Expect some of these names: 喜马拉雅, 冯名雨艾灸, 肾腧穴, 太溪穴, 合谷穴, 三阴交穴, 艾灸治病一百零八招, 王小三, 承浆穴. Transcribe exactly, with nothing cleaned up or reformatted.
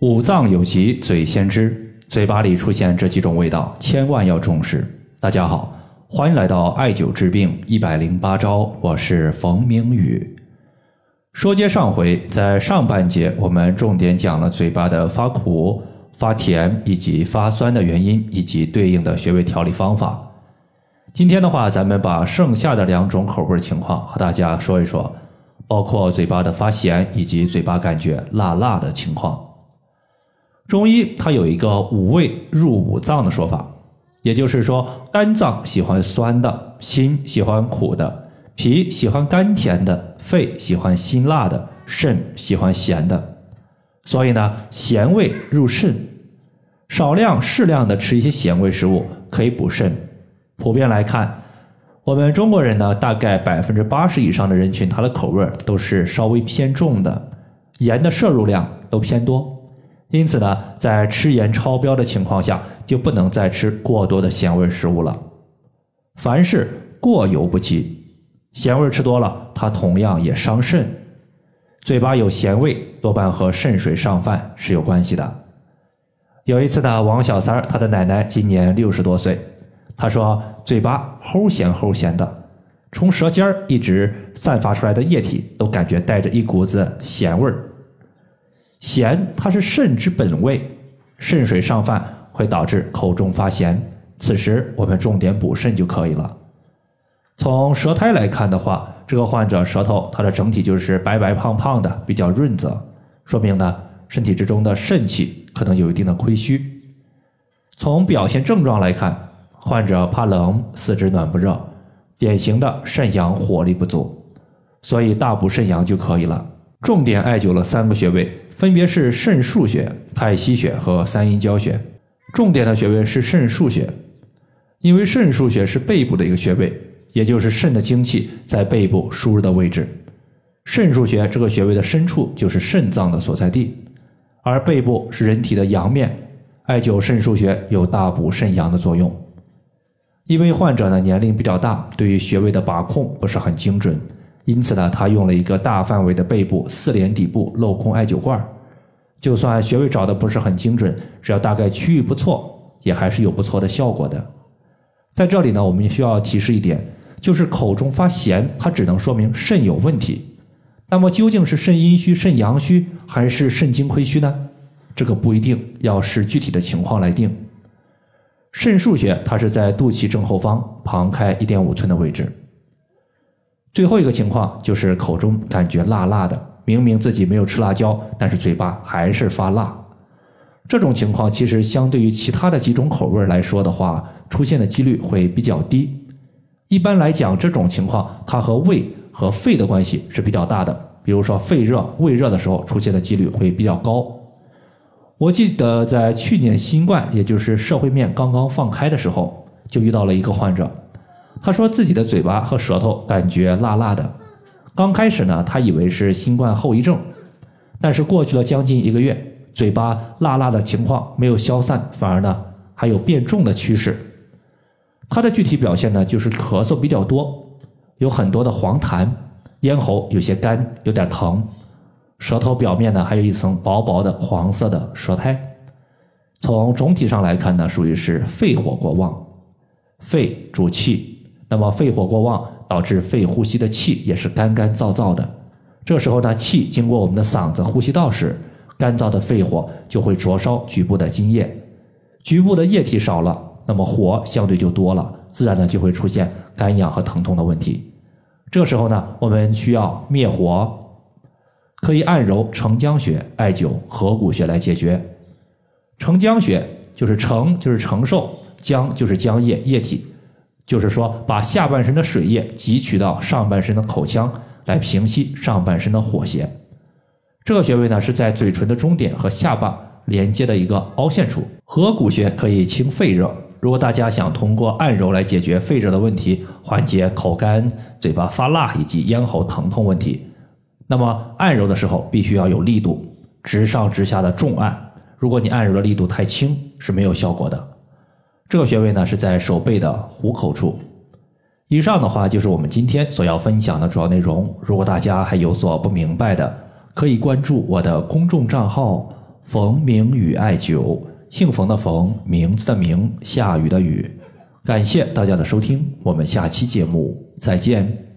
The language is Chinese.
五脏有疾，嘴先知。嘴巴里出现这几种味道，千万要重视。大家好，欢迎来到艾灸治病一百零八招，我是冯明宇。说接上回，在上半节我们重点讲了嘴巴的发苦、发甜以及发酸的原因，以及对应的穴位调理方法。今天的话，咱们把剩下的两种口味情况和大家说一说，包括嘴巴的发咸以及嘴巴感觉辣辣的情况。中医它有一个五味入五脏的说法，也就是说，肝脏喜欢酸的，心喜欢苦的，脾喜欢甘甜的，肺喜欢辛辣的，肾喜欢咸的。所以呢，咸味入肾，少量适量的吃一些咸味食物可以补肾。普遍来看，我们中国人呢，大概 百分之八十 以上的人群，他的口味都是稍微偏重的，盐的摄入量都偏多。因此呢，在吃盐超标的情况下，就不能再吃过多的咸味食物了。凡事过犹不及，咸味吃多了，它同样也伤肾。嘴巴有咸味，多半和肾水上泛是有关系的。有一次呢，王小三他的奶奶今年六十多岁，她说嘴巴齁咸齁咸的，从舌尖一直散发出来的液体都感觉带着一股子咸味儿。咸它是肾之本味，肾水上泛会导致口中发咸，此时我们重点补肾就可以了。从舌苔来看的话，这个患者舌头它的整体就是白白胖胖的，比较润泽，说明呢身体之中的肾气可能有一定的亏虚。从表现症状来看，患者怕冷，四肢暖不热，典型的肾阳火力不足，所以大补肾阳就可以了。重点艾灸了三个穴位，分别是肾腧穴、太溪穴和三阴交穴。重点的穴位是肾腧穴，因为肾腧穴是背部的一个穴位，也就是肾的精气在背部输入的位置。肾腧穴这个穴位的深处就是肾脏的所在地，而背部是人体的阳面，艾灸肾腧穴有大补肾阳的作用。因为患者呢年龄比较大，对于穴位的把控不是很精准，因此呢，他用了一个大范围的背部四连底部镂空艾灸罐，就算穴位找的不是很精准，只要大概区域不错，也还是有不错的效果的。在这里呢，我们需要提示一点，就是口中发咸，它只能说明肾有问题。那么究竟是肾阴虚、肾阳虚，还是肾精亏虚呢？这个不一定，要视具体的情况来定。肾腧穴它是在肚脐正后方旁开 一点五寸的位置。最后一个情况就是口中感觉辣辣的，明明自己没有吃辣椒，但是嘴巴还是发辣。这种情况其实相对于其他的几种口味来说的话，出现的几率会比较低。一般来讲，这种情况它和胃和肺的关系是比较大的，比如说肺热、胃热的时候出现的几率会比较高。我记得在去年新冠，也就是社会面刚刚放开的时候，就遇到了一个患者，他说自己的嘴巴和舌头感觉辣辣的，刚开始呢，他以为是新冠后遗症，但是过去了将近一个月，嘴巴辣辣的情况没有消散，反而呢还有变重的趋势。他的具体表现呢，就是咳嗽比较多，有很多的黄痰，咽喉有些干，有点疼，舌头表面呢还有一层薄薄的黄色的舌苔。从总体上来看呢，属于是肺火过旺，肺主气，那么肺火过旺导致肺呼吸的气也是干干燥燥的，这时候呢，气经过我们的嗓子呼吸道时，干燥的肺火就会灼烧局部的津液，局部的液体少了，那么火相对就多了，自然呢就会出现干痒和疼痛的问题。这时候呢，我们需要灭火，可以按揉承浆穴、艾灸合谷穴来解决。承浆穴就是承就是承受，浆就是浆液液体，就是说把下半身的水液汲取到上半身的口腔，来平息上半身的火邪。这个穴位呢是在嘴唇的中点和下巴连接的一个凹陷处。合谷穴可以清肺热，如果大家想通过按揉来解决肺热的问题，缓解口干、嘴巴发辣以及咽喉疼痛问题，那么按揉的时候必须要有力度，直上直下的重按，如果你按揉的力度太轻是没有效果的。这个穴位呢是在手背的虎口处。以上的话就是我们今天所要分享的主要内容，如果大家还有所不明白的，可以关注我的公众账号冯名雨艾灸，姓冯的冯，名字的名，下雨的雨。感谢大家的收听，我们下期节目再见。